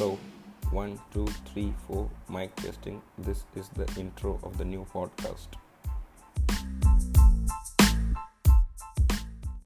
So 1, 2, 3, 4, mic testing. This is the intro of the new podcast.